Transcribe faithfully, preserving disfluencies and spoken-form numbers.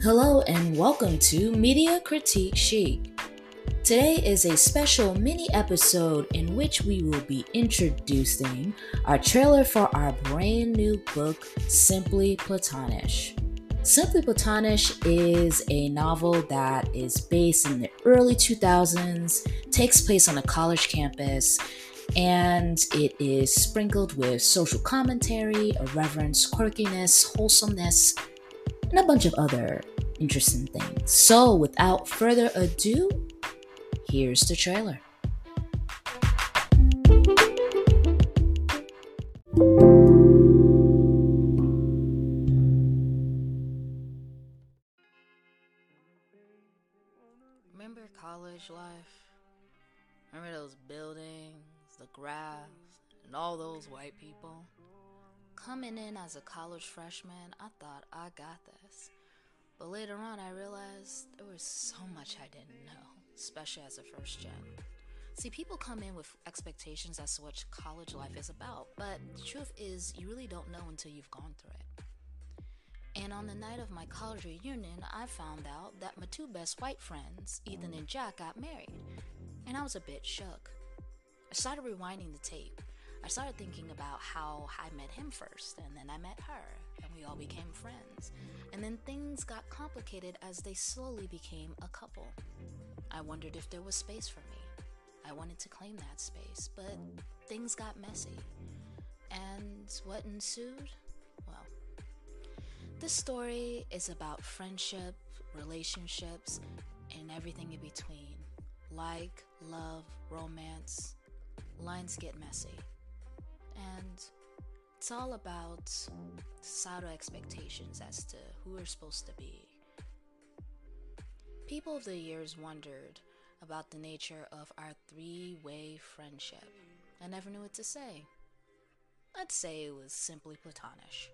Hello and welcome to Media Critique Chic. Today is a special mini episode in which we will be introducing our trailer for our brand new book, Simply Platonish. Simply Platonish is a novel that is based in the early two thousands, takes place on a college campus, and it is sprinkled with social commentary, irreverence, quirkiness, wholesomeness, and a bunch of other interesting things. So without further ado, here's the trailer. Remember college life? Remember those buildings, the grass, and all those white people? Coming in as a college freshman, I thought I got this. But later on, I realized there was so much I didn't know, especially as a first gen. See, people come in with expectations as to what college life is about, but the truth is, you really don't know until you've gone through it. And on the night of my college reunion, I found out that my two best white friends, Ethan and Jack, got married, and I was a bit shook. I started rewinding the tape. I started thinking about how I met him first, and then I met her, and we all became friends. And then things got complicated as they slowly became a couple. I wondered if there was space for me. I wanted to claim that space, but things got messy. And what ensued? Well, this story is about friendship, relationships, and everything in between. Like, love, romance, lines get messy. And it's all about societal expectations as to who we're supposed to be. People of the years wondered about the nature of our three-way friendship. I never knew what to say. I'd say it was simply platonish.